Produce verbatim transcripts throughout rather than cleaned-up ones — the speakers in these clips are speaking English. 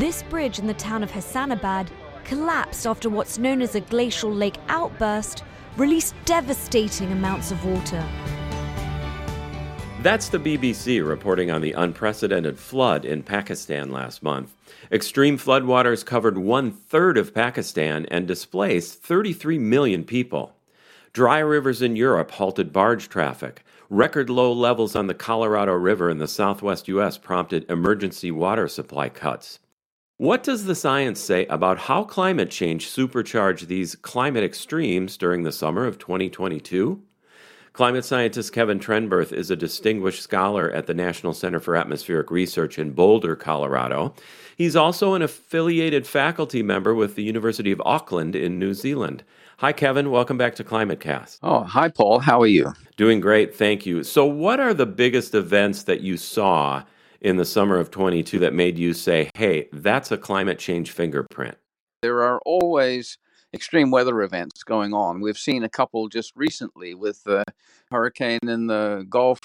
This bridge in the town of Hassanabad collapsed after what's known as a glacial lake outburst released devastating amounts of water. That's the B B C reporting on the unprecedented flood in Pakistan last month. Extreme floodwaters covered one-third of Pakistan and displaced thirty-three million people. Dry rivers in Europe halted barge traffic. Record low levels on the Colorado River in the southwest U S prompted emergency water supply cuts. What does the science say about how climate change supercharged these climate extremes during the summer of twenty twenty-two? Climate scientist Kevin Trenberth is a distinguished scholar at the National Center for Atmospheric Research in Boulder, Colorado. He's also an affiliated faculty member with the University of Auckland in New Zealand. Hi, Kevin. Welcome back to ClimateCast. Oh, hi, Paul. How are you? Doing great. Thank you. So what are the biggest events that you saw in the summer of twenty-two that made you say, hey, that's a climate change fingerprint? There are always extreme weather events going on. We've seen a couple just recently with the hurricane in the Gulf,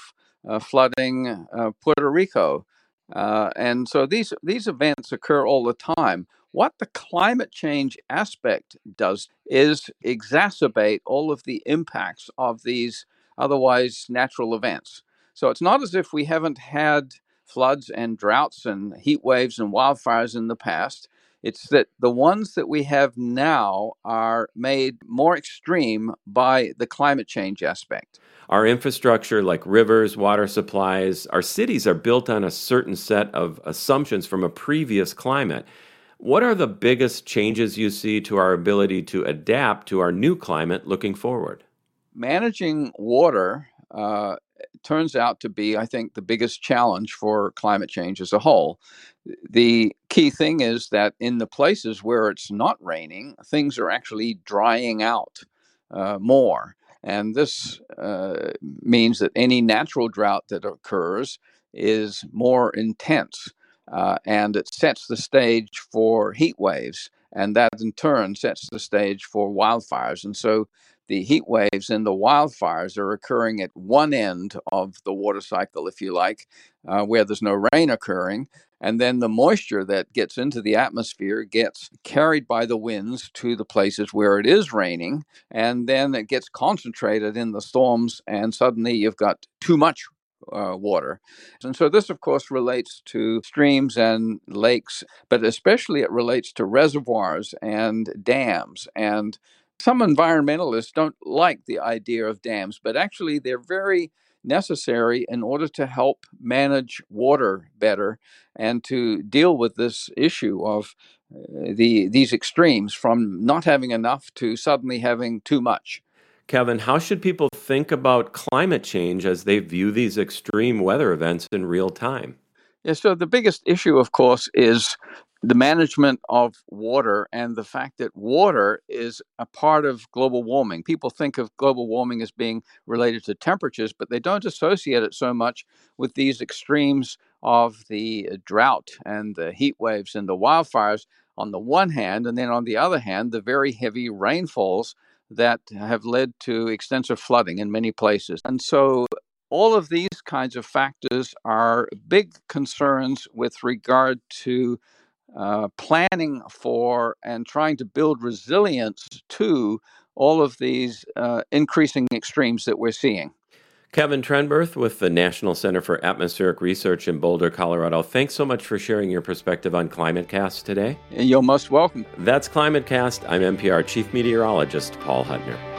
uh, flooding uh, Puerto Rico. Uh, and so these these events occur all the time. What the climate change aspect does is exacerbate all of the impacts of these otherwise natural events. So it's not as if we haven't had floods and droughts and heat waves and wildfires in the past. It's that the ones that we have now are made more extreme by the climate change aspect. Our infrastructure, like rivers, water supplies, our cities are built on a certain set of assumptions from a previous climate. What are the biggest changes you see to our ability to adapt to our new climate looking forward? Managing water uh, turns out to be, I think, the biggest challenge for climate change as a whole. The key thing is that in the places where it's not raining, things are actually drying out uh, more. And this uh, means that any natural drought that occurs is more intense, uh, and it sets the stage for heat waves. And that in turn sets the stage for wildfires. And so the heat waves and the wildfires are occurring at one end of the water cycle, if you like, uh, where there's no rain occurring. And then the moisture that gets into the atmosphere gets carried by the winds to the places where it is raining. And then it gets concentrated in the storms, and suddenly you've got too much Uh, water. And so this, of course, relates to streams and lakes, but especially it relates to reservoirs and dams. And some environmentalists don't like the idea of dams, but actually they're very necessary in order to help manage water better and to deal with this issue of uh, the these extremes from not having enough to suddenly having too much. Kevin, how should people think about climate change as they view these extreme weather events in real time? Yeah, so the biggest issue, of course, is the management of water and the fact that water is a part of global warming. People think of global warming as being related to temperatures, but they don't associate it so much with these extremes of the drought and the heat waves and the wildfires on the one hand, and then on the other hand, the very heavy rainfalls that have led to extensive flooding in many places. And so all of these kinds of factors are big concerns with regard to uh, planning for and trying to build resilience to all of these uh, increasing extremes that we're seeing. Kevin Trenberth with the National Center for Atmospheric Research in Boulder, Colorado. Thanks so much for sharing your perspective on ClimateCast today. You're most welcome. That's ClimateCast. I'm N P R Chief Meteorologist Paul Hutner.